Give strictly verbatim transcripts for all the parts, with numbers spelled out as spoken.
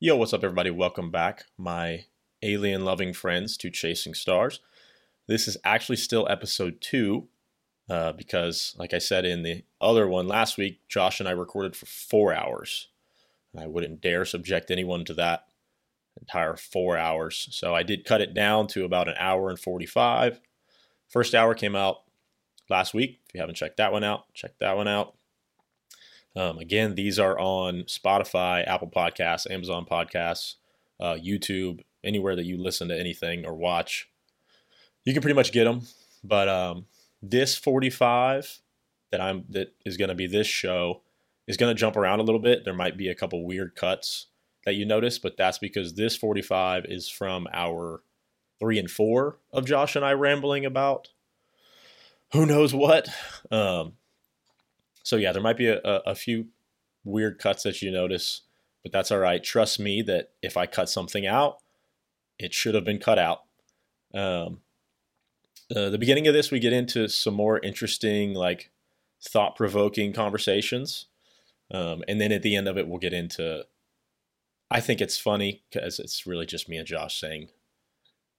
Yo, what's up, everybody? Welcome back, my alien-loving friends, to Chasing Stars. This is actually still episode two, uh, because, like I said in the other one last week, Josh and I recorded for four hours. And I wouldn't dare subject anyone to that entire four hours. So I did cut it down to about an hour and forty-five. First hour came out last week. If you haven't checked that one out, check that one out. Um, again, these are on Spotify, Apple Podcasts, Amazon Podcasts, uh, YouTube, anywhere that you listen to anything or watch. You can pretty much get them. But um, this forty-five that I'm that is going to be this show is going to jump around a little bit. There might be a couple weird cuts that you notice, but that's because this forty-five is from our three and four of Josh and I rambling about who knows what. Um, So yeah, there might be a, a, a few weird cuts that you notice, but that's all right. Trust me that if I cut something out, it should have been cut out. Um, uh, the beginning of this, we get into some more interesting, like, thought-provoking conversations. Um, and then at the end of it, we'll get into, I think it's funny because it's really just me and Josh saying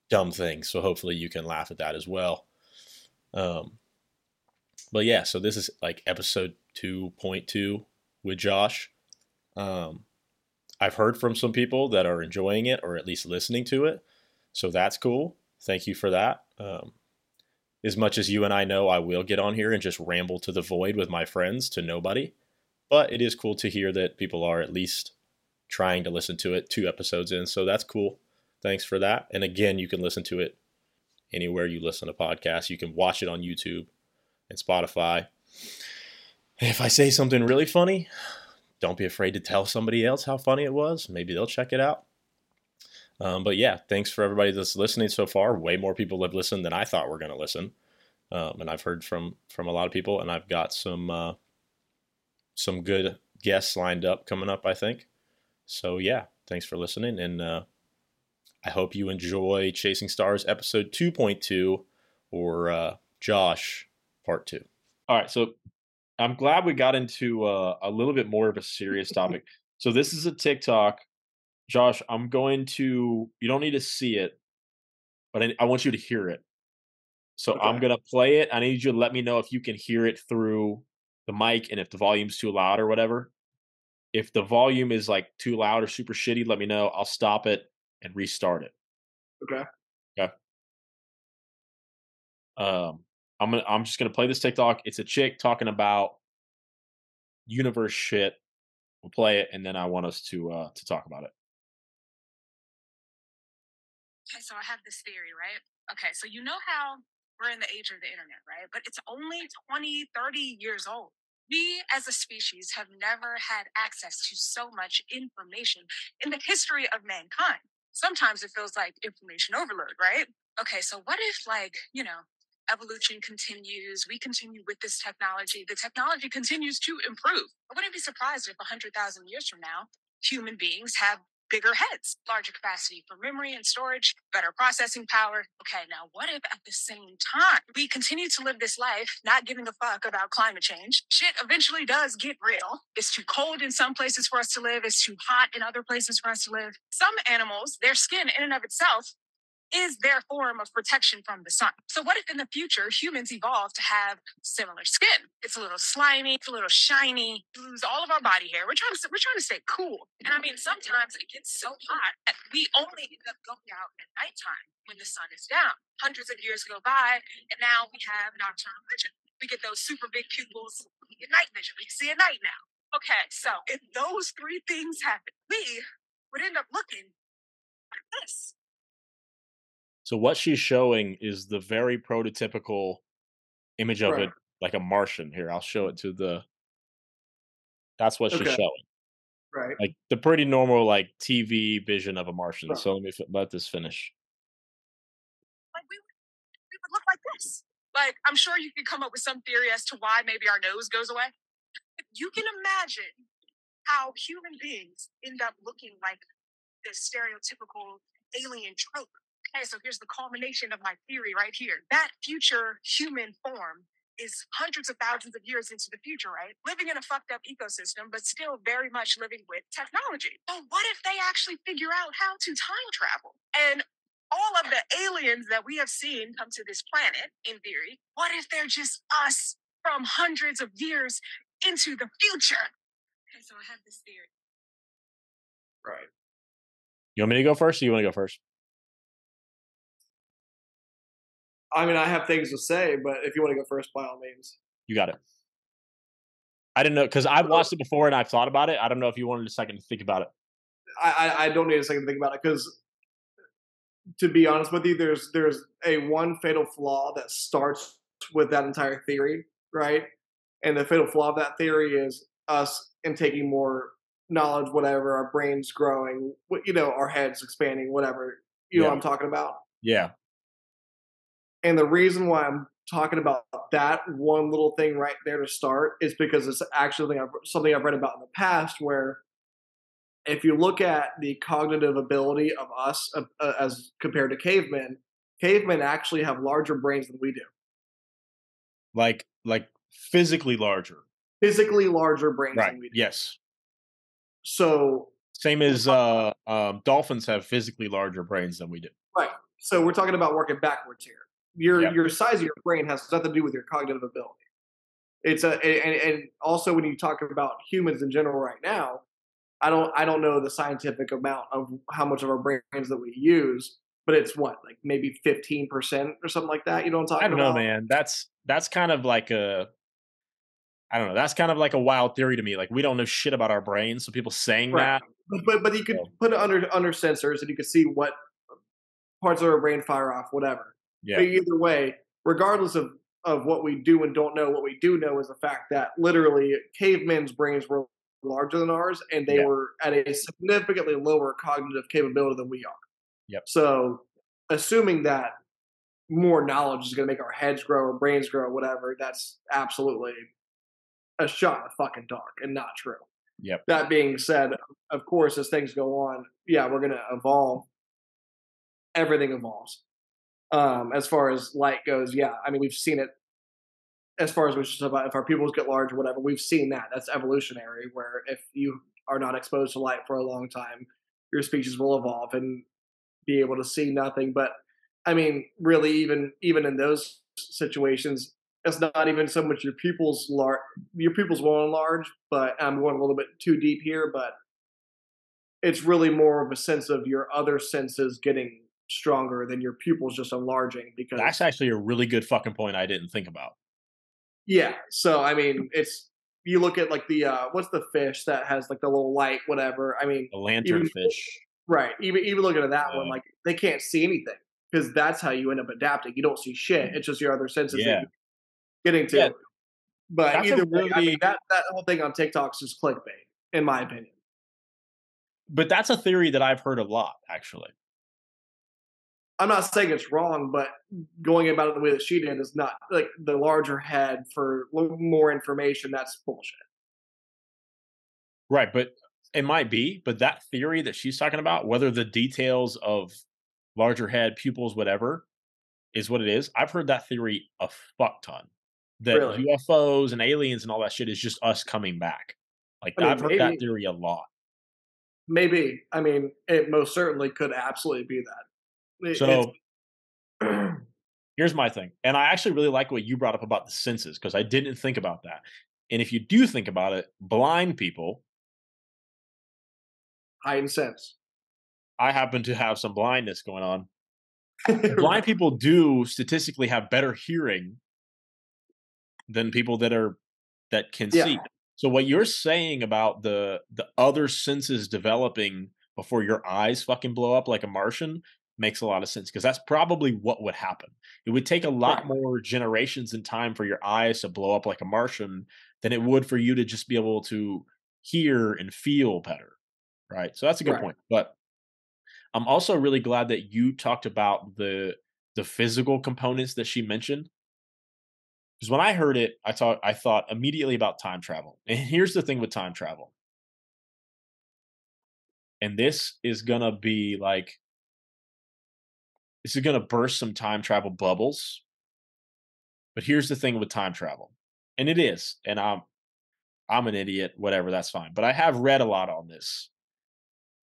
dumb things. So hopefully you can laugh at that as well. Um, but yeah, so this is like episode two point two with Josh. Um, I've heard from some people that are enjoying it or at least listening to it. So that's cool. Thank you for that. Um, as much as you and I know, I will get on here and just ramble to the void with my friends to nobody. But it is cool to hear that people are at least trying to listen to it two episodes in. So that's cool. Thanks for that. And again, you can listen to it anywhere you listen to podcasts. You can watch it on YouTube and Spotify. If I say something really funny, don't be afraid to tell somebody else how funny it was. Maybe they'll check it out. Um, but yeah, thanks for everybody that's listening so far. Way more people have listened than I thought were going to listen. Um, and I've heard from from a lot of people, and I've got some uh, some good guests lined up coming up, I think. So yeah, thanks for listening. And uh, I hope you enjoy Chasing Stars episode two point two or uh, Josh part two. All right. So I'm glad we got into uh, a little bit more of a serious topic. So this is a TikTok. Josh, I'm going to, you don't need to see it, but I, I want you to hear it. So okay. I'm going to play it. I need you to let me know if you can hear it through the mic and if the volume's too loud or whatever. If the volume is like too loud or super shitty, let me know. I'll stop it and restart it. Okay. Okay. Um, I'm gonna, I'm just going to play this TikTok. It's a chick talking about universe shit. We'll play it, and then I want us to uh, to talk about it. Okay, so I have this theory, right? Okay, so you know how we're in the age of the internet, right? But it's only twenty, thirty years old. We as a species have never had access to so much information in the history of mankind. Sometimes it feels like information overload, right? Okay, so what if, like, you know, evolution continues, we continue with this technology, the technology continues to improve. I wouldn't be surprised if one hundred thousand years from now, human beings have bigger heads, larger capacity for memory and storage, better processing power. Okay, now what if at the same time, we continue to live this life, not giving a fuck about climate change? Shit eventually does get real. It's too cold in some places for us to live. It's too hot in other places for us to live. Some animals, their skin in and of itself, is their form of protection from the sun. So what if in the future, humans evolve to have similar skin? It's a little slimy, it's a little shiny, we lose all of our body hair. We're trying to, we're trying to stay cool. And I mean, sometimes it gets so hot that we only end up going out at nighttime when the sun is down. Hundreds of years go by, and now we have nocturnal vision. We get those super big pupils, we get night vision, we can see at night now. Okay, so if those three things happen, we would end up looking like this. So what she's showing is the very prototypical image of right. it, like a Martian. Here, I'll show it to the. That's what okay. she's showing, right? Like the pretty normal, like T V vision of a Martian. Right. So let me f- let this finish. Like we would, we would look like this. Like I'm sure you can come up with some theory as to why maybe our nose goes away. You can imagine how human beings end up looking like this stereotypical alien trope. Okay, so here's the culmination of my theory right here. That future human form is hundreds of thousands of years into the future, right? Living in a fucked up ecosystem, but still very much living with technology. But what if they actually figure out how to time travel? And all of the aliens that we have seen come to this planet, in theory, what if they're just us from hundreds of years into the future? Okay, so I have this theory. Right. You want me to go first, or you want to go first? I mean, I have things to say, but if you want to go first, by all means. You got it. I didn't know, because I've watched it before and I've thought about it. I don't know if you wanted a second to think about it. I, I don't need a second to think about it, because to be honest with you, there's there's a one fatal flaw that starts with that entire theory, right? And the fatal flaw of that theory is us and taking more knowledge, whatever, our brains growing, you know, our heads expanding, whatever. You yeah. know what I'm talking about? Yeah. And the reason why I'm talking about that one little thing right there to start is because it's actually something I've read about in the past, where if you look at the cognitive ability of us uh, as compared to cavemen, cavemen actually have larger brains than we do. Like, like physically larger. Physically larger brains right. than we do. Yes. So same as uh, um, dolphins have physically larger brains than we do. Right. So we're talking about working backwards here. Your yep. your size of your brain has nothing to do with your cognitive ability. It's a and, and also when you talk about humans in general right now, I don't I don't know the scientific amount of how much of our brains that we use, but it's what, like maybe fifteen percent or something like that. You know what I'm talking about? I don't about? know, man. That's that's kind of like a I don't know. That's kind of like a wild theory to me. Like, we don't know shit about our brains, so people saying right. that. But but you could so. put it under under sensors and you could see what parts of our brain fire off, whatever. Yeah. But either way, regardless of, of what we do and don't know, what we do know is the fact that literally cavemen's brains were larger than ours, and they yeah. were at a significantly lower cognitive capability than we are. Yep. So assuming that more knowledge is going to make our heads grow, our brains grow, whatever, that's absolutely a shot in the fucking dark and not true. Yep. That being said, of course, as things go on, yeah, we're going to evolve. Everything evolves. Um, as far as light goes, yeah. I mean, we've seen it as far as we should talk about if our pupils get large or whatever, we've seen that. That's evolutionary, where if you are not exposed to light for a long time, your species will evolve and be able to see nothing. But I mean, really, even even in those situations, it's not even so much your pupils large. Your pupils will enlarge, but I'm going a little bit too deep here, but it's really more of a sense of your other senses getting stronger than your pupils just enlarging, because that's actually a really good fucking point I didn't think about. Yeah. So I mean, it's, you look at like the uh what's the fish that has like the little light, whatever. I mean, the lantern even, fish. Right. Even even looking at that uh, one, like they can't see anything, because that's how you end up adapting. You don't see shit. It's just your other senses yeah. that you're getting to. Yeah. But that's either way, really, I mean, that, that whole thing on TikTok is just clickbait, in my opinion. But that's a theory that I've heard a lot, actually. I'm not saying it's wrong, but going about it the way that she did is not, like, the larger head for more information. That's bullshit. Right. But it might be, but that theory that she's talking about, whether the details of larger head, pupils, whatever, is what it is. I've heard that theory a fuck ton, that really? U F Os and aliens and all that shit is just us coming back. Like, I mean, I've heard maybe, that theory a lot. Maybe. I mean, it most certainly could absolutely be that. So here's my thing. And I actually really like what you brought up about the senses, because I didn't think about that. And if you do think about it, blind people. Heightened sense. I happen to have some blindness going on. Blind people do statistically have better hearing than people that are that can yeah. see. So what you're saying about the the other senses developing before your eyes fucking blow up like a Martian makes a lot of sense, because that's probably what would happen. It would take a lot more generations in time for your eyes to blow up like a Martian than it would for you to just be able to hear and feel better, right? So that's a good right. point. But I'm also really glad that you talked about the the physical components that she mentioned, because when I heard it, I thought I thought immediately about time travel. And here's the thing with time travel, and this is gonna be like, this is going to burst some time travel bubbles. But here's the thing with time travel, and it is, and I'm, I'm an idiot, whatever, that's fine. But I have read a lot on this.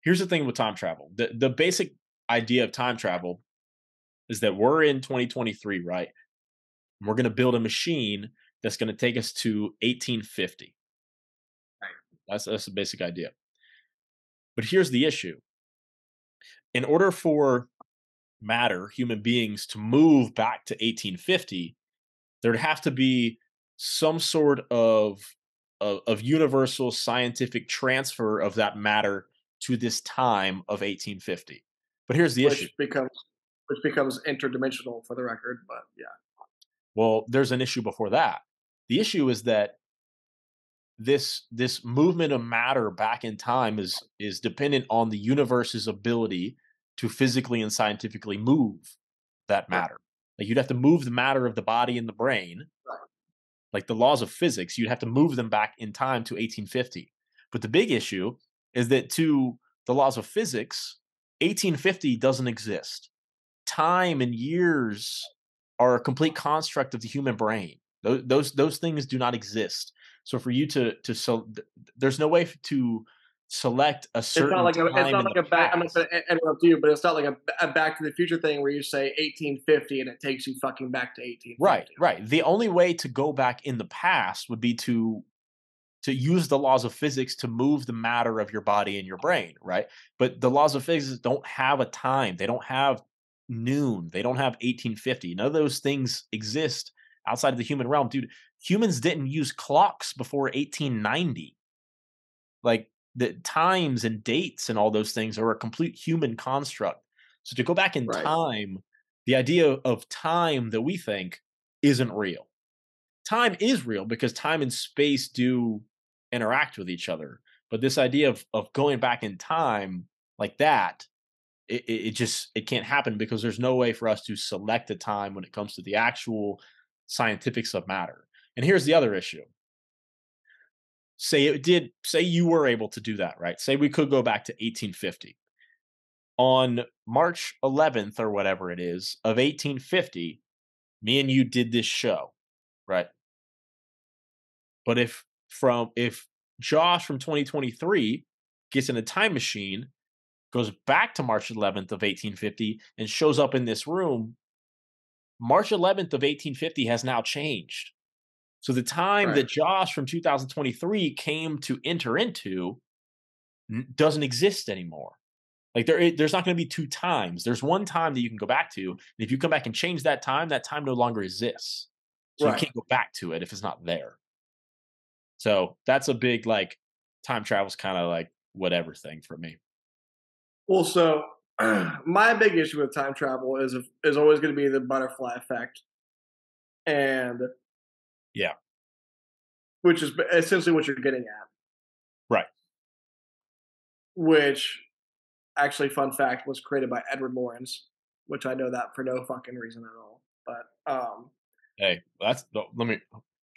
Here's the thing with time travel. The, the basic idea of time travel is that we're in twenty twenty-three, right? And we're going to build a machine that's going to take us to eighteen fifty. Right. That's, that's the basic idea. But here's the issue. In order for matter, human beings, to move back to eighteen fifty, there'd have to be some sort of, of, of universal scientific transfer of that matter to this time of eighteen fifty. But here's the which issue. Becomes, which becomes interdimensional for the record, but yeah. Well, there's an issue before that. The issue is that this this movement of matter back in time is is dependent on the universe's ability to physically and scientifically move that matter. Like, you'd have to move the matter of the body and the brain, like the laws of physics, you'd have to move them back in time to eighteen fifty. But the big issue is that to the laws of physics, eighteen fifty doesn't exist. Time and years are a complete construct of the human brain. Those, those, those things do not exist. So for you to, to so there's no way to select a certain time. It's not like a, it's not like a back, I'm not going to interrupt you, but it's not like a, a Back to the Future thing where you say eighteen fifty and it takes you fucking back to eighteen fifty. Right, right. The only way to go back in the past would be to, to use the laws of physics to move the matter of your body and your brain, right? But the laws of physics don't have a time. They don't have noon. They don't have eighteen fifty. None of those things exist outside of the human realm. Dude, humans didn't use clocks before eighteen ninety. Like, the times and dates and all those things are a complete human construct. So to go back in right. time, the idea of time that we think isn't real. Time is real because time and space do interact with each other. But this idea of, of going back in time like that, It, it just it can't happen because there's no way for us to select a time when it comes to the actual scientifics of matter. And here's the other issue. Say it did. Say you were able to do that, right? Say we could go back to eighteen fifty. On March eleventh or whatever it is of eighteen fifty, me and you did this show, right? But if from if Josh from twenty twenty-three gets in a time machine, goes back to March eleventh of eighteen fifty and shows up in this room, March eleventh of eighteen fifty has now changed. So the time right. that Josh from two thousand twenty-three came to enter into doesn't exist anymore. Like there, there's not going to be two times. There's one time that you can go back to. And if you come back and change that time, that time no longer exists. So right. you can't go back to it if it's not there. So that's a big, like, time travel's kind of like whatever thing for me. Well, so my big issue with time travel is if, is always going to be the butterfly effect, and yeah, which is essentially what you're getting at, right? Which, actually, fun fact, was created by Edward Lorenz, which I know that for no fucking reason at all. But um, hey, that's the, let me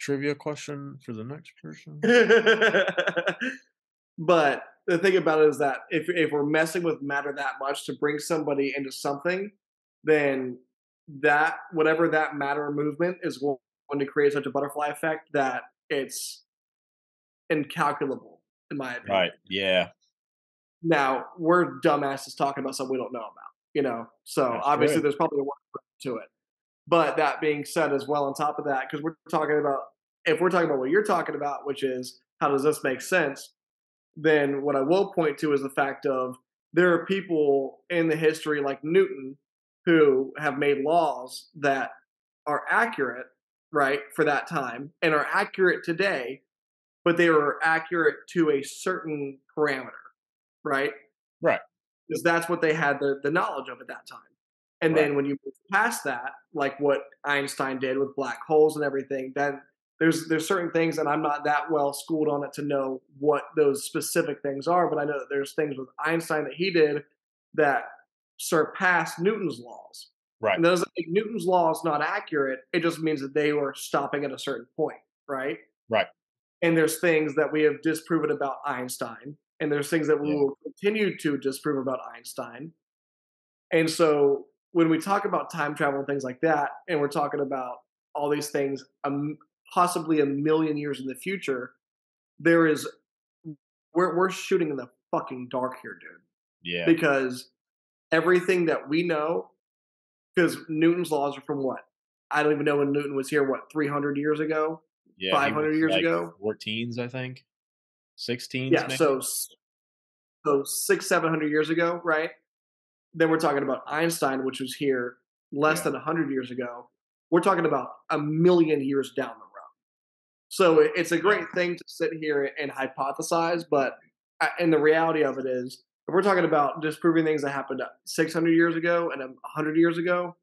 trivia question for the next person. But the thing about it is that if if we're messing with matter that much to bring somebody into something, then that whatever that matter movement is going to create such a butterfly effect that it's incalculable, in my opinion. Right. Yeah. Now we're dumbasses talking about something we don't know about, you know. So That's obviously good. There's probably a word to it. But that being said, as well on top of that, because we're talking about if we're talking about what you're talking about, which is how does this make sense? Then what I will point to is the fact of there are people in the history like Newton who have made laws that are accurate, right, for that time and are accurate today, but they were accurate to a certain parameter, right? Right. Because that's what they had the, the knowledge of at that time. And right. then when you move past that, like what Einstein did with black holes and everything, then There's there's certain things, and I'm not that well schooled on it to know what those specific things are, but I know that there's things with Einstein that he did that surpassed Newton's laws. Right. And that doesn't make Newton's laws not accurate. It just means that they were stopping at a certain point, right? Right. And there's things that we have disproven about Einstein, and there's things that we yeah. will continue to disprove about Einstein. And so when we talk about time travel and things like that, and we're talking about all these things, um, possibly a million years in the future, there is, we're, we're shooting in the fucking dark here, dude. Yeah. Because everything that we know, because Newton's laws are from what? I don't even know when Newton was here, what, three hundred years ago? Yeah, five hundred years like ago? fourteens, I think. sixteens, yeah, maybe? so so six, seven hundred years ago, right? Then we're talking about Einstein, which was here less yeah. than one hundred years ago. We're talking about a million years down the road. So it's a great thing to sit here and hypothesize, but and the reality of it is, if we're talking about just proving things that happened six hundred years ago and one hundred years ago,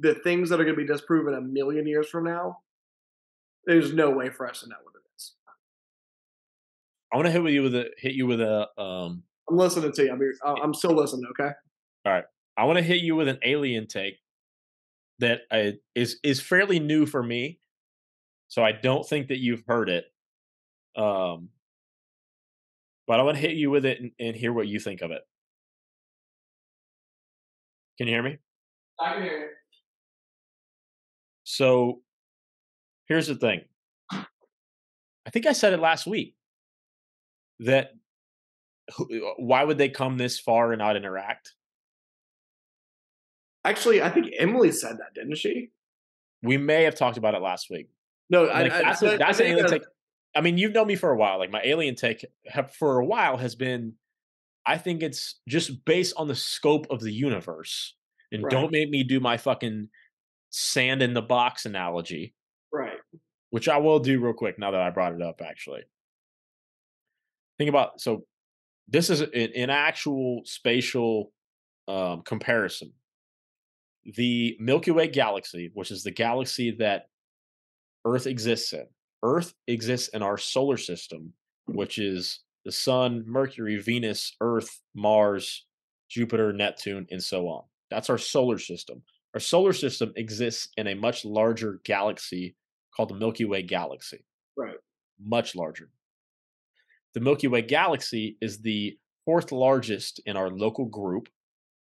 the things that are going to be disproven a million years from now, there's no way for us to know what it is. I want to hit with you with a hit you with a. Um, I'm listening to you. I'm, I'm still listening. Okay. All right. I want to hit you with an alien take that I, is is fairly new for me, so I don't think that you've heard it. Um, but I want to hit you with it and, and hear what you think of it. Can you hear me? I can hear you. So, here's the thing. I think I said it last week that why would they come this far and not interact? Actually, I think Emily said that, didn't she? We may have talked about it last week. No, like, I, that's I, a, that's I, an alien take. I mean, you've known me for a while. Like my alien take have, for a while has been, I think it's just based on the scope of the universe. And right. Don't make me do my fucking sand in the box analogy. Right. Which I will do real quick now that I brought it up, actually. Think about, so this is an, an actual spatial um, comparison. The Milky Way galaxy, which is the galaxy that Earth exists in. Earth exists in our solar system, which is the Sun, Mercury, Venus, Earth, Mars, Jupiter, Neptune, and so on. That's our solar system. Our solar system exists in a much larger galaxy called the Milky Way galaxy. Right. Much larger. The Milky Way galaxy is the fourth largest in our local group,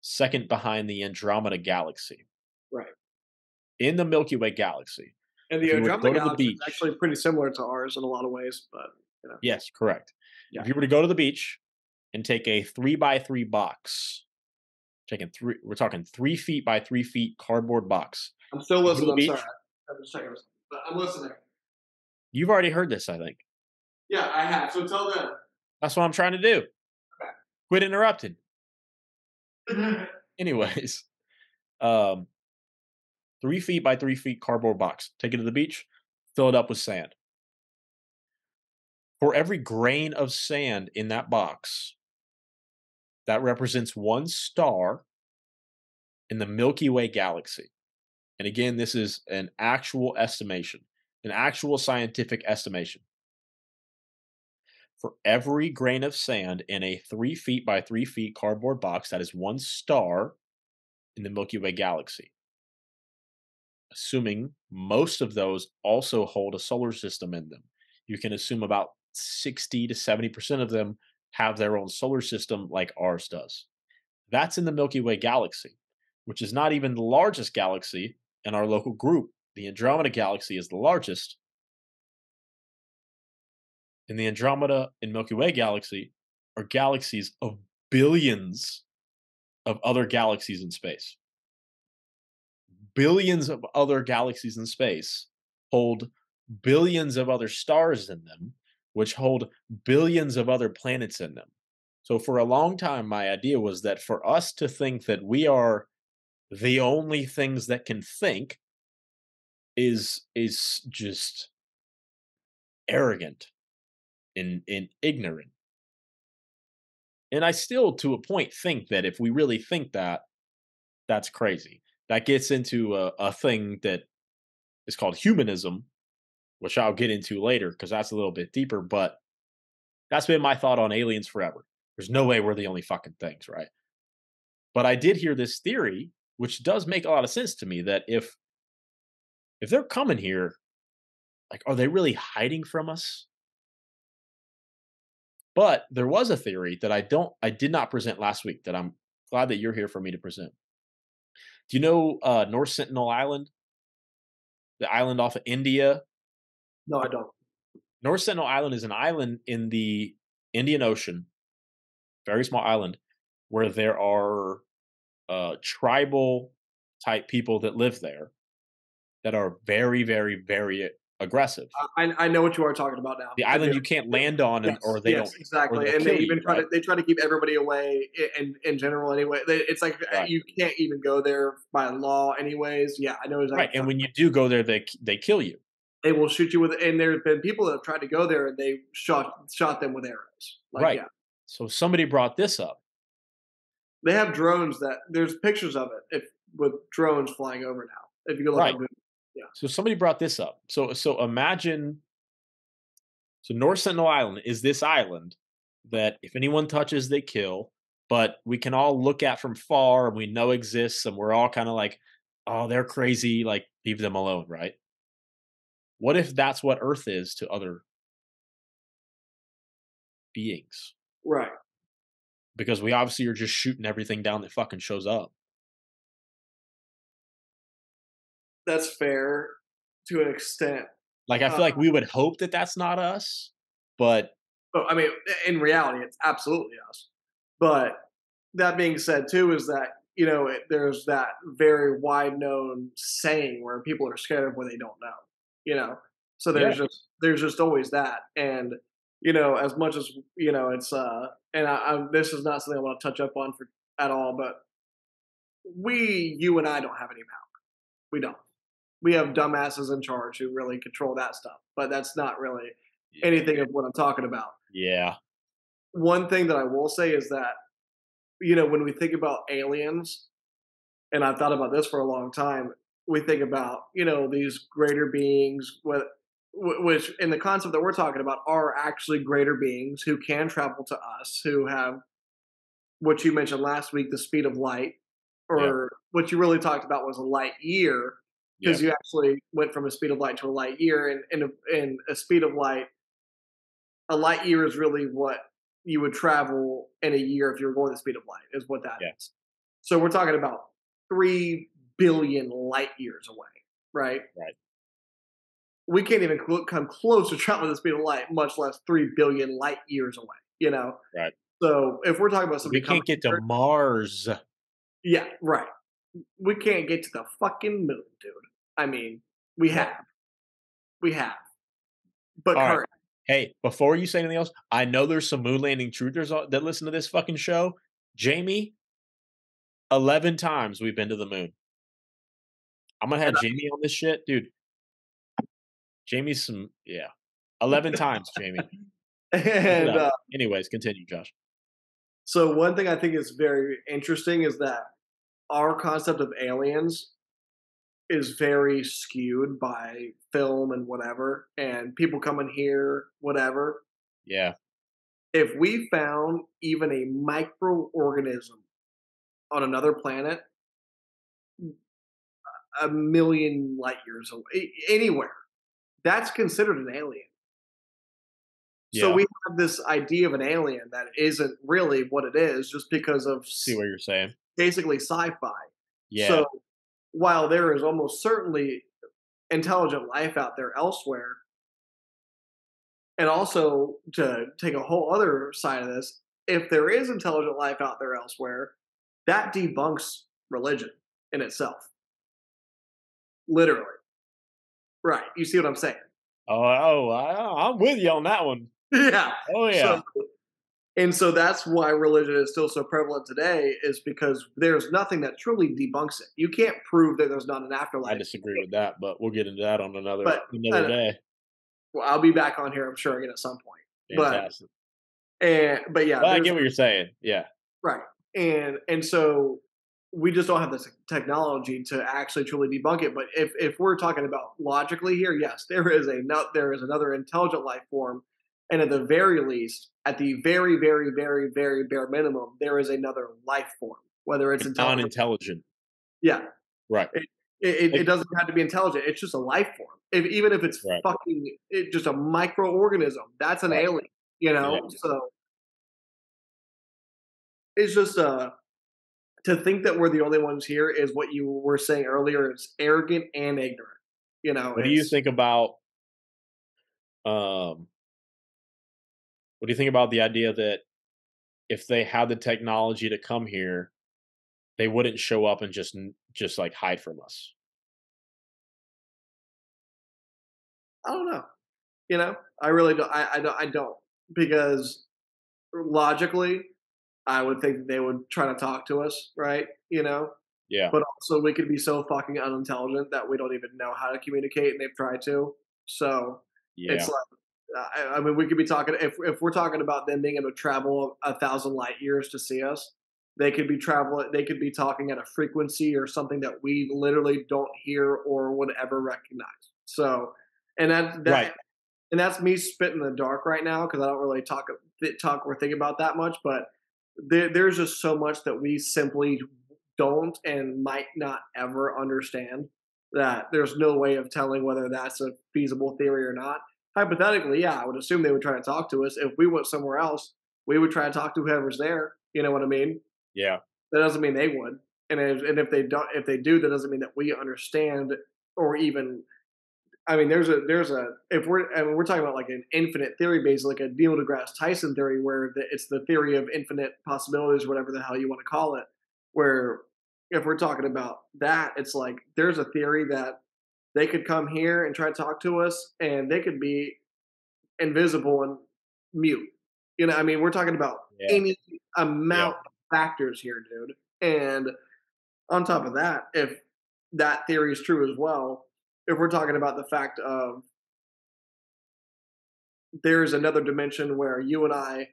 second behind the Andromeda galaxy. Right. In the Milky Way galaxy. And the Andromeda galaxy is actually pretty similar to ours in a lot of ways, but you know. Yes, correct. Yeah. If you were to go to the beach and take a three by three box. Taking three, we're talking three feet by three feet cardboard box. I'm still listening. I'm sorry. I'm just checking, but I'm listening. You've already heard this, I think. Yeah, I have. So tell them. That's what I'm trying to do. Okay. Quit interrupting. Anyways, um, three feet by three feet cardboard box. Take it to the beach. Fill it up with sand. For every grain of sand in that box. That represents one star in the Milky Way galaxy. And again, this is an actual estimation, an actual scientific estimation. For every grain of sand in a three feet by three feet cardboard box, that is one star in the Milky Way galaxy. Assuming most of those also hold a solar system in them. You can assume about sixty to seventy percent of them have their own solar system like ours does. That's in the Milky Way galaxy, which is not even the largest galaxy in our local group. The Andromeda galaxy is the largest. And the Andromeda and Milky Way galaxy are galaxies of billions of other galaxies in space. Billions of other galaxies in space hold billions of other stars in them, which hold billions of other planets in them. So for a long time, my idea was that for us to think that we are the only things that can think is is just arrogant and, and ignorant. And I still, to a point, think that if we really think that, that's crazy. That gets into a, a thing that is called humanism, which I'll get into later because that's a little bit deeper, but that's been my thought on aliens forever. There's no way we're the only fucking things, right? But I did hear this theory, which does make a lot of sense to me, that if if they're coming here, like, are they really hiding from us? But there was a theory that I don't, I did not present last week that I'm glad that you're here for me to present. Do you know uh, North Sentinel Island? the island off of India? No, I don't. North Sentinel Island is an island in the Indian Ocean, very small island, where there are uh, tribal type people that live there that are very, very, very aggressive. I, I know what you are talking about now. The island you can't land on, and, yes, or they yes, don't exactly. They and they even you, try right? to they try to keep everybody away in in general anyway. They, it's like right. you can't even go there by law anyways. Yeah, I know exactly. Right, and when you do go there, they they kill you. They will shoot you with, and there have been people that have tried to go there and they shot shot them with arrows. Like, right. Yeah. So somebody brought this up. They have drones that there's pictures of it if, with drones flying over now. If you go look right. at yeah. So somebody brought this up. So so imagine. So North Sentinel Island is this island that if anyone touches, they kill. But we can all look at from far, and we know exists, and we're all kind of like, oh, they're crazy. Like, leave them alone, right? What if that's what Earth is to other beings? Right. Because we obviously are just shooting everything down that fucking shows up. That's fair to an extent. Like, I feel uh, like we would hope that that's not us, but... but I mean, in reality, it's absolutely us. But that being said, too, is that, you know, it, there's that very wide-known saying where people are scared of what they don't know. You know, so there's yeah. just there's just always that, and you know, as much as you know, it's uh, and I, I, this is not something I want to touch up on for at all, but we, you and I, don't have any power. We don't. We have dumbasses in charge who really control that stuff, but that's not really yeah. anything of what I'm talking about. Yeah. One thing that I will say is that, you know, when we think about aliens, and I've thought about this for a long time. We think about, you know, these greater beings, which in the concept that we're talking about are actually greater beings who can travel to us, who have what you mentioned last week, the speed of light, or yeah. what you really talked about was a light year, because yeah. you actually went from a speed of light to a light year, and, and, a, and a speed of light, a light year is really what you would travel in a year if you were going the speed of light, is what that yeah. is. So we're talking about three billion light years away, right? Right. We can't even cl- come close to traveling the speed of light, much less three billion light years away. You know. Right. So if we're talking about something, we can't get to Mars. Yeah. Right. We can't get to the fucking moon, dude. I mean, we right. have, we have, but right. currently. Hey, before you say anything else, I know there's some moon landing truthers that listen to this fucking show. Jamie, eleven times we've been to the moon. I'm going to have Jamie on this shit. Dude, Jamie's some, yeah. eleven times, Jamie. And uh, anyways, continue, Josh. So one thing I think is very interesting is that our concept of aliens is very skewed by film and whatever, and people coming here, whatever. Yeah. If we found even a microorganism on another planet, a million light years away, anywhere, that's considered an alien. Yeah. So we have this idea of an alien that isn't really what it is, just because of see what you're saying, basically sci-fi. Yeah. So while there is almost certainly intelligent life out there elsewhere, and also to take a whole other side of this, if there is intelligent life out there elsewhere, that debunks religion in itself. Literally. Right. You see what I'm saying? Oh, oh I, I'm with you on that one. Yeah. Oh, yeah. So, and so that's why religion is still so prevalent today, is because there's nothing that truly debunks it. You can't prove that there's not an afterlife. I disagree with that, but we'll get into that on another, but, another day. Well, I'll be back on here, I'm sure, again at some point. Fantastic. But, and, but yeah. Well, I get what you're saying. Yeah. Right. And and so... we just don't have the technology to actually truly debunk it. But if, if we're talking about logically here, yes, there is a there is another intelligent life form, and at the very least, at the very very very very bare minimum, there is another life form, whether it's intelligent, non-intelligent. Yeah, right. It, it, it, it doesn't have to be intelligent. It's just a life form. If, even if it's right. fucking it, just a microorganism, that's an right. alien. You know, yeah. So it's just a. Uh, To think that we're the only ones here is what you were saying earlier. It's arrogant and ignorant. You know, what do you think about? Um, what do you think about the idea that if they had the technology to come here, they wouldn't show up and just just like hide from us? I don't know. You know, I really don't. I, I don't. I don't, because logically, I would think that they would try to talk to us, right? You know. Yeah. But also, we could be so fucking unintelligent that we don't even know how to communicate, and they've tried to. So yeah. It's like, I, I mean, we could be talking if if we're talking about them being able to travel a thousand light years to see us. They could be traveling. They could be talking at a frequency or something that we literally don't hear or would ever recognize. So, and that that. Right. And that's me spitting in the dark right now because I don't really talk talk or think about that much. But there, there's just so much that we simply don't and might not ever understand that there's no way of telling whether that's a feasible theory or not. Hypothetically, yeah, I would assume they would try to talk to us. If we went somewhere else, we would try to talk to whoever's there. You know what I mean? Yeah. That doesn't mean they would. And if, and if they don't, if they do, that doesn't mean that we understand or even. I mean, there's a there's a if we're I mean, we're talking about like an infinite theory based like a Neil deGrasse Tyson theory where the, it's the theory of infinite possibilities, whatever the hell you want to call it. Where if we're talking about that, it's like there's a theory that they could come here and try to talk to us, and they could be invisible and mute. You know, I mean, we're talking about yeah. any amount yeah. of factors here, dude. And on top of that, if that theory is true as well. If we're talking about the fact of there's another dimension where you and I,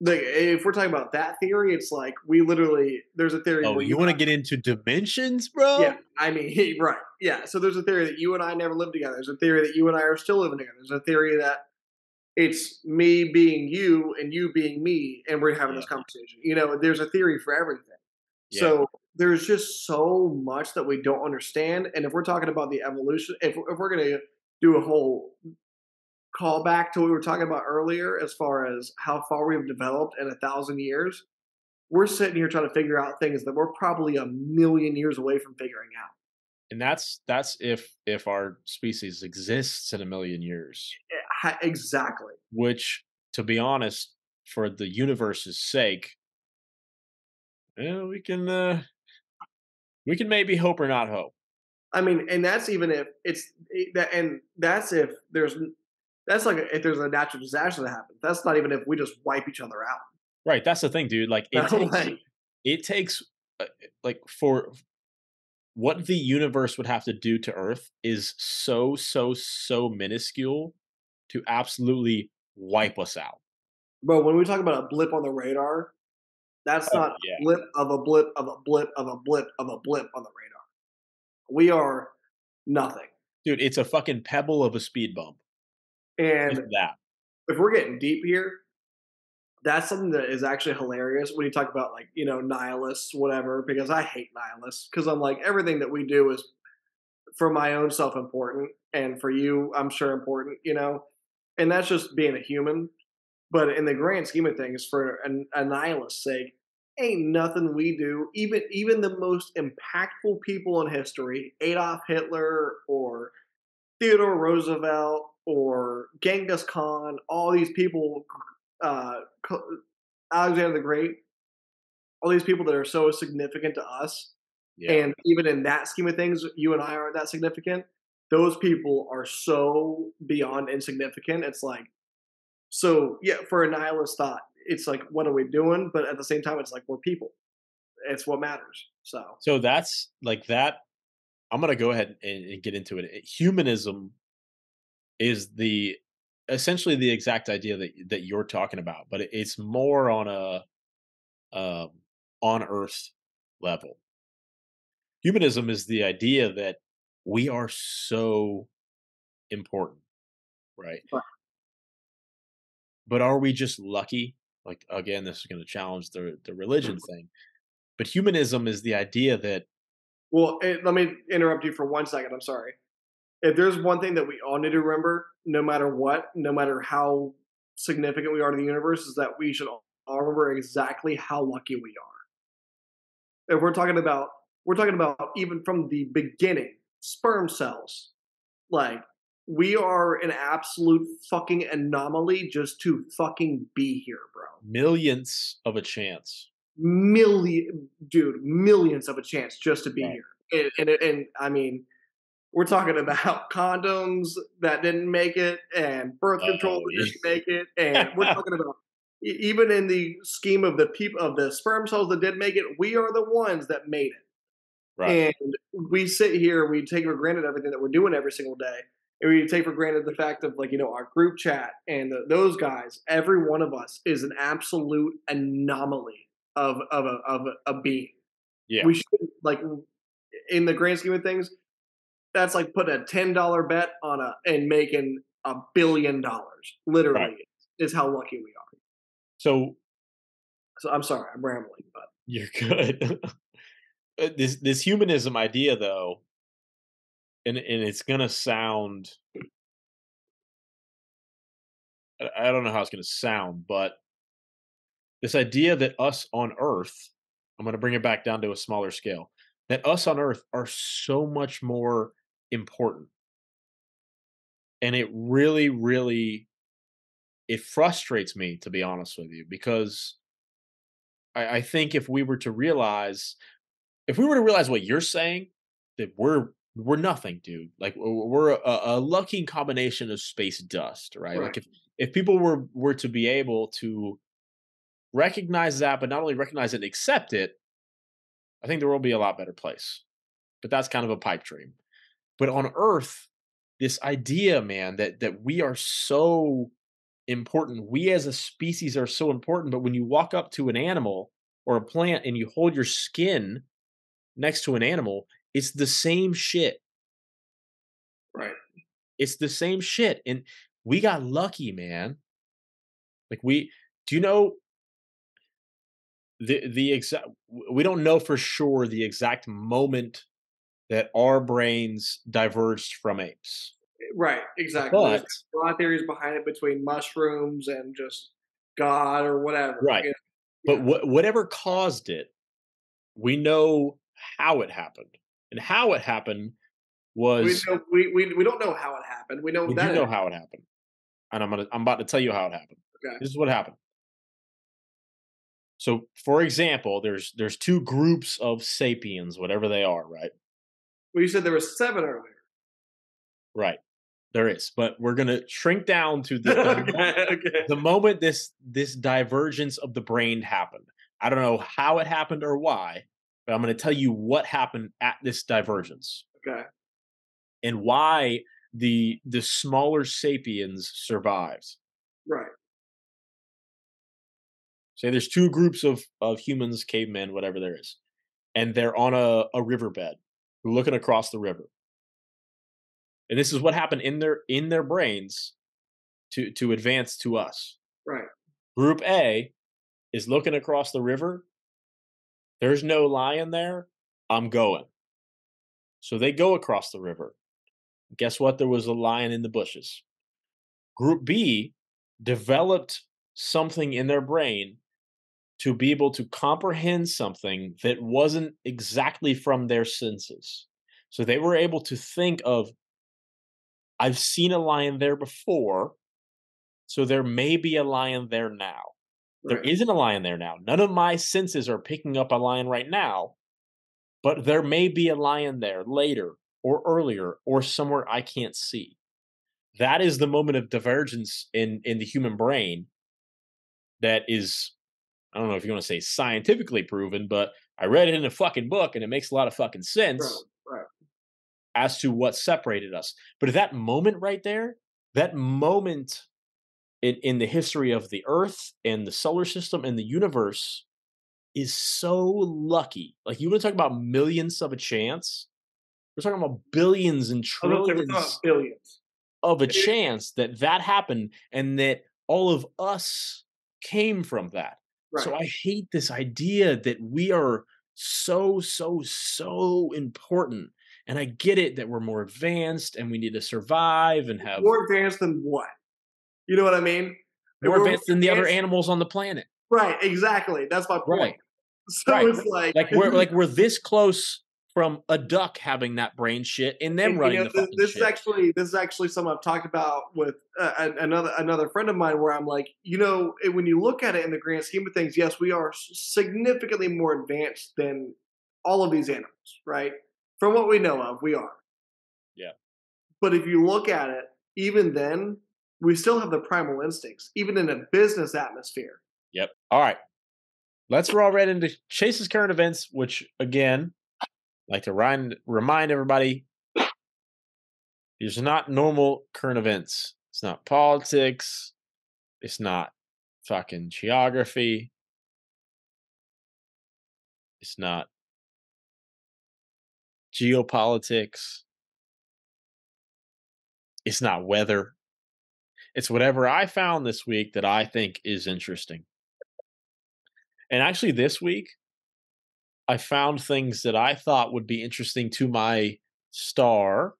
like, if we're talking about that theory, it's like we literally, there's a theory. Oh, you want to get into dimensions, bro? Yeah, I mean, right. Yeah, so there's a theory that you and I never lived together. There's a theory that you and I are still living together. There's a theory that it's me being you and you being me and we're having yeah. this conversation. You know, there's a theory for everything. Yeah. So there's just so much that we don't understand. And if we're talking about the evolution, if, if we're going to do a whole callback to what we were talking about earlier, as far as how far we've developed in a thousand years, we're sitting here trying to figure out things that we're probably a million years away from figuring out. And that's, that's if, if our species exists in a million years. Exactly. Which, to be honest, for the universe's sake, yeah, we can uh, we can maybe hope or not hope. I mean, and that's even if it's that, and that's if there's that's like if there's a natural disaster that happens. That's not even if we just wipe each other out. Right. That's the thing, dude. Like it takes, like, it takes uh, like for what the universe would have to do to Earth is so so so minuscule to absolutely wipe us out. Bro, when we talk about a blip on the radar. That's oh, not yeah. a blip of a blip of a blip of a blip of a blip on the radar. We are nothing. Dude, it's a fucking pebble of a speed bump. And that. If we're getting deep here, that's something that is actually hilarious when you talk about, like, you know, nihilists, whatever, because I hate nihilists because I'm like, everything that we do is for my own self important and for you, I'm sure, important, you know, and that's just being a human. But in the grand scheme of things, for an, a nihilist's sake, ain't nothing we do. Even even the most impactful people in history, Adolf Hitler or Theodore Roosevelt or Genghis Khan, all these people, uh, Alexander the Great, all these people that are so significant to us. Yeah. And even in that scheme of things, you and I aren't that significant. Those people are so beyond insignificant. It's like, so yeah, for a nihilist thought, it's like, what are we doing? But at the same time, it's like, we're people. It's what matters. So, so that's like that. I'm going to go ahead and, and get into it. Humanism is the essentially the exact idea that, that you're talking about, but it's more on a um, on Earth level. Humanism is the idea that we are so important, right? Right. But are we just lucky? Like, again, this is going to challenge the, the religion thing. But humanism is the idea that... Well, it, let me interrupt you for one second. I'm sorry. If there's one thing that we all need to remember, no matter what, no matter how significant we are to the universe, is that we should all remember exactly how lucky we are. If we're talking about, we're talking about even from the beginning, sperm cells. Like, we are an absolute fucking anomaly just to fucking be here, bro. Millions of a chance. Million, dude, millions of a chance just to be right. here. And, and, and I mean, we're talking about condoms that didn't make it and birth control oh, that didn't make it. And we're talking about, even in the scheme of the people of the sperm cells that did make it, we are the ones that made it. Right. And we sit here, we take for granted everything that we're doing every single day. And we take for granted the fact of, like, you know, our group chat and the, those guys, every one of us is an absolute anomaly of, of, a, of a, a being. Yeah. We should, like, in the grand scheme of things, that's like putting a ten dollar bet on a, and making a billion dollars, literally, right. is how lucky we are. So, so I'm sorry, I'm rambling, but. You're good. This this humanism idea, though, and and it's gonna sound, I don't know how it's gonna sound, but this idea that us on Earth, I'm gonna bring it back down to a smaller scale, that us on Earth are so much more important, and it really, really, it frustrates me, to be honest with you, because I, I think if we were to realize. If we were to realize what you're saying, that we're we're nothing, dude. Like, we're a, a lucky combination of space dust, right? right? Like if if people were were to be able to recognize that, but not only recognize it and accept it, I think the world would be a lot better place. But that's kind of a pipe dream. But on Earth, this idea, man, that that we are so important, we as a species are so important. But when you walk up to an animal or a plant and you hold your skin next to an animal, it's the same shit. Right. It's the same shit. And we got lucky, man. Like, we, do you know the, the exact, we don't know for sure the exact moment that our brains diverged from apes. Right. Exactly. But, there's a lot of theories behind it between mushrooms and just God or whatever. Right. You know? But yeah. wh- whatever caused it, we know how it happened, and how it happened was we know, we, we we don't know how it happened. We know we that do know how it happened, and I'm gonna I'm about to tell you how it happened. Okay. This is what happened. So, for example, there's there's two groups of sapiens, whatever they are, right? Well, you said there were seven earlier, right? There is, but we're gonna shrink down to the the, okay, moment, okay. the moment this this divergence of the brain happened. I don't know how it happened or why. But I'm going to tell you what happened at this divergence, okay, and why the the smaller sapiens survived. Right. Say there's two groups of of humans, cavemen, whatever there is, and they're on a a riverbed, looking across the river. And this is what happened in their in their brains to to advance to us. Right. Group A is looking across the river. There's no lion there. I'm going. So they go across the river. Guess what? There was a lion in the bushes. Group B developed something in their brain to be able to comprehend something that wasn't exactly from their senses. So they were able to think of, I've seen a lion there before, so there may be a lion there now. There right. isn't a lion there now. None of my senses are picking up a lion right now, but there may be a lion there later or earlier or somewhere I can't see. That is the moment of divergence in, in the human brain that is, I don't know if you want to say scientifically proven, but I read it in a fucking book and it makes a lot of fucking sense right. Right. as to what separated us. But at that moment right there, that moment In, in the history of the Earth and the solar system and the universe is so lucky. Like, you want to talk about millions of a chance? We're talking about billions and trillions billions. of a chance that that happened and that all of us came from that. Right. So I hate this idea that we are so, so, so important. And I get it that we're more advanced and we need to survive and have... More advanced than what? You know what I mean? More advanced than the other animals on the planet. Right, exactly. That's my point. Right. So right. it's like... like we're, like we're this close from a duck having that brain shit and them and, running you know, the this, this shit. Is actually this is actually something I've talked about with uh, another another friend of mine, where I'm like, you know, when you look at it in the grand scheme of things, yes, we are significantly more advanced than all of these animals, right? From what we know of, we are. Yeah. But if you look at it, even then, we still have the primal instincts, even in a business atmosphere. Yep. All right. Let's roll right into Chase's current events, which, again, I'd like to remind, remind everybody, these are not normal current events. It's not politics. It's not fucking geography. It's not geopolitics. It's not weather. It's whatever I found this week that I think is interesting. And actually this week, I found things that I thought would be interesting to my star,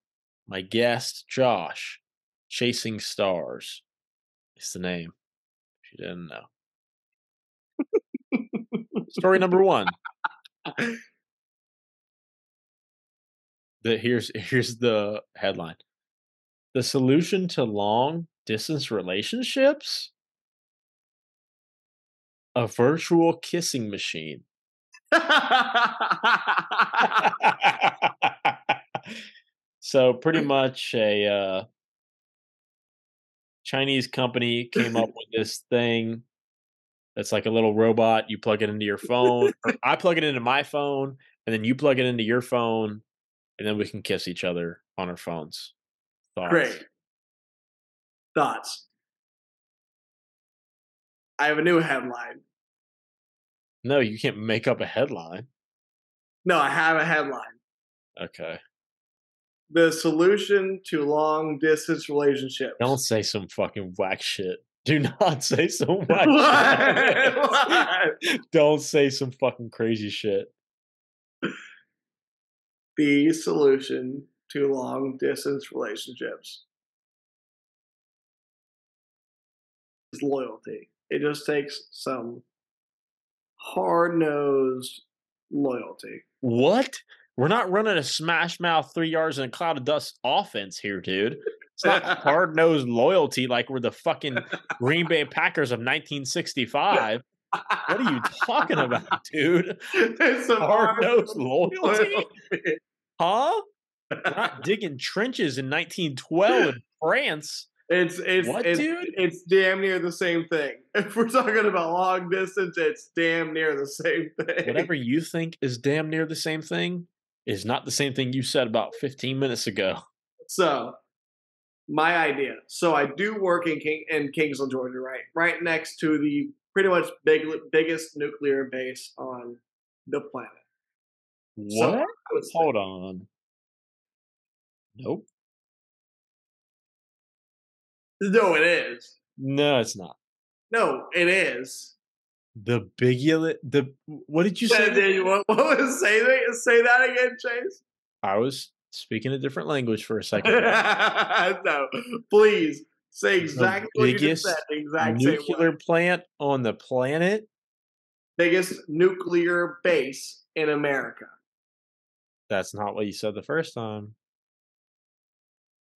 my guest, Josh. Chasing Stars is the name, if you didn't know. Story number one. The, here's, here's the headline. The solution to long-distance relationships? A virtual kissing machine. So pretty much a uh, Chinese company came up with this thing that's like a little robot. You plug it into your phone. Or I plug it into my phone, and then you plug it into your phone, and then we can kiss each other on our phones. Thoughts. Great. Thoughts. I have a new headline. No, you can't make up a headline. No, I have a headline. Okay. The solution to long distance relationships. Don't say some fucking whack shit. Do not say some whack shit. What? Don't say some fucking crazy shit. The solution to long-distance relationships is loyalty. It just takes some hard-nosed loyalty. What? We're not running a smash-mouth three yards in a cloud of dust offense here, dude. It's not hard-nosed loyalty like we're the fucking Green Bay Packers of nineteen sixty-five. What are you talking about, dude? It's some hard-nosed loyalty? loyalty. Huh? We're not digging trenches in nineteen twelve in France. It's it's what, it's, dude? It's damn near the same thing. If we're talking about long distance, it's damn near the same thing. Whatever you think is damn near the same thing is not the same thing you said about fifteen minutes ago. So, my idea. So I do work in King in Kingsville, Georgia, right, right next to the pretty much big biggest nuclear base on the planet. What? So Hold saying. on. Nope. No, it is. No, it's not. No, it is. The big the what did you say? Did you, what, what was say that? Say that again, Chase. I was speaking a different language for a second. No, please say exactly the what you said. The exact nuclear plant on the planet. Biggest nuclear base in America. That's not what you said the first time.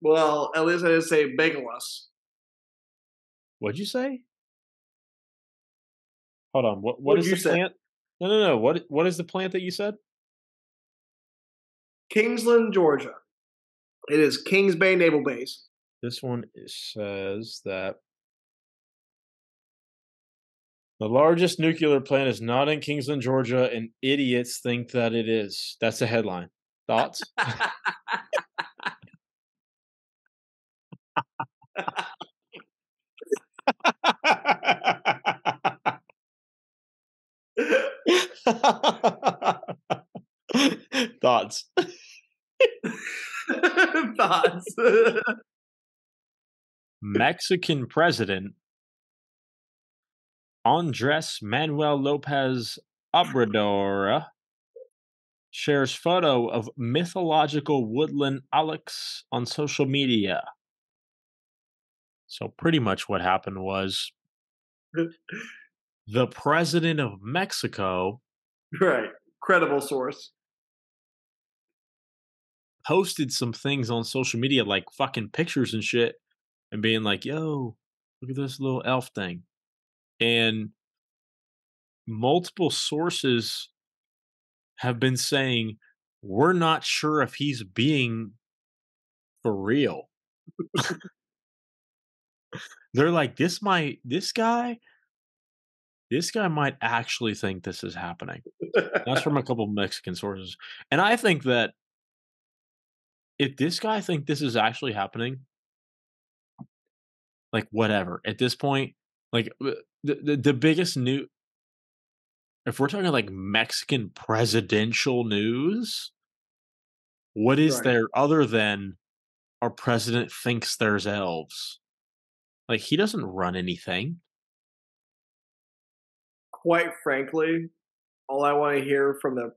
Well, at least I didn't say biggest. What'd you say? Hold on. What what What'd is the say? plant? No, no, no. What what is the plant that you said? Kingsland, Georgia. It is Kings Bay Naval Base. This one says that the largest nuclear plant is not in Kingsland, Georgia, and idiots think that it is. That's the headline. Thoughts? Thoughts. Thoughts. Mexican president Andres Manuel Lopez Obrador shares photo of mythological woodland oryx on social media. So pretty much what happened was the president of Mexico. Right. Credible source. posted some things on social media, like fucking pictures and shit, and being like, yo, look at this little elf thing. And multiple sources have been saying, we're not sure if he's being for real. They're like, this might, this guy, this guy might actually think this is happening. That's from a couple of Mexican sources. And I think that if this guy thinks this is actually happening, like whatever, at this point, like the, the, the biggest new, if we're talking like Mexican presidential news, what is right. there other than our president thinks there's elves? Like, he doesn't run anything. Quite frankly, all I want to hear from the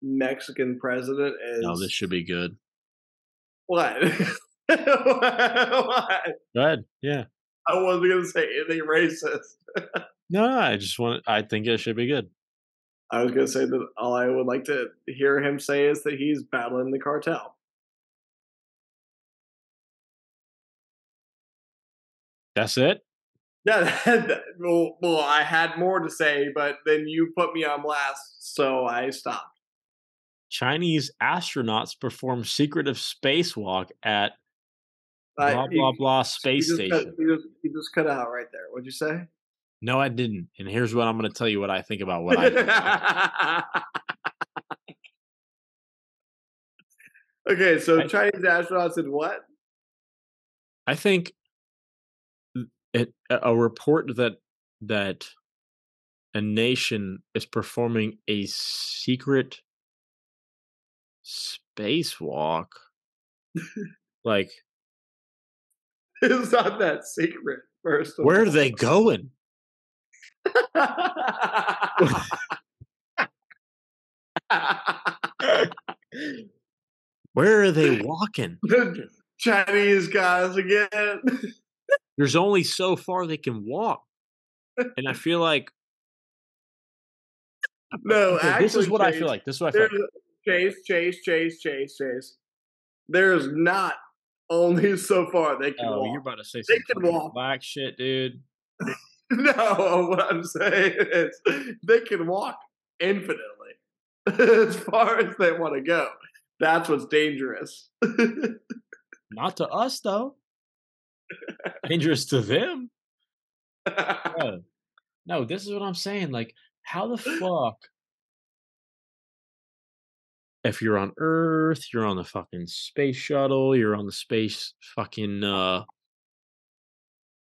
Mexican president is... No, this should be good. What? What? Go ahead. Yeah. I wasn't going to say anything racist. No, I just want, I think it should be good. I was going to say that all I would like to hear him say is that he's battling the cartel. That's it? Yeah. That, well, well, I had more to say, but then you put me on blast, so I stopped. Chinese astronauts perform secretive spacewalk at uh, blah, blah, blah space station. Cut, he, just, he just cut out right there. What'd you say? No, I didn't. And here's what I'm going to tell you what I think about what I think about. Okay, so I, Chinese astronauts did what? I think it, a report that that a nation is performing a secret spacewalk. Like, it's not that secret, first of all. Where are they going? Where are they walking? The Chinese guys again. There's only so far they can walk, and I feel like no. Okay, actually, this is what Chase, I feel like. This is what I feel. Like. Chase, Chase, Chase, Chase, Chase. There's not only so far they can oh, walk. You're about to say they some can walk. Black shit, dude. No, what I'm saying is they can walk infinitely as far as they want to go. That's what's dangerous. Not to us, though. Dangerous to them. No. No, this is what I'm saying. Like, how the fuck? If you're on Earth, you're on the fucking space shuttle, you're on the space fucking... uh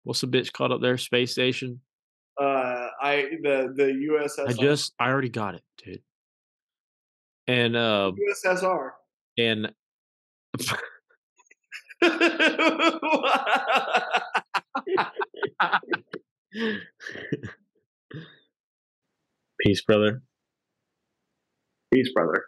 What's the bitch called up there? Space station? Uh, I the the U S S R. I just I already got it, dude. And uh, U S S R. And peace, brother. Peace, brother.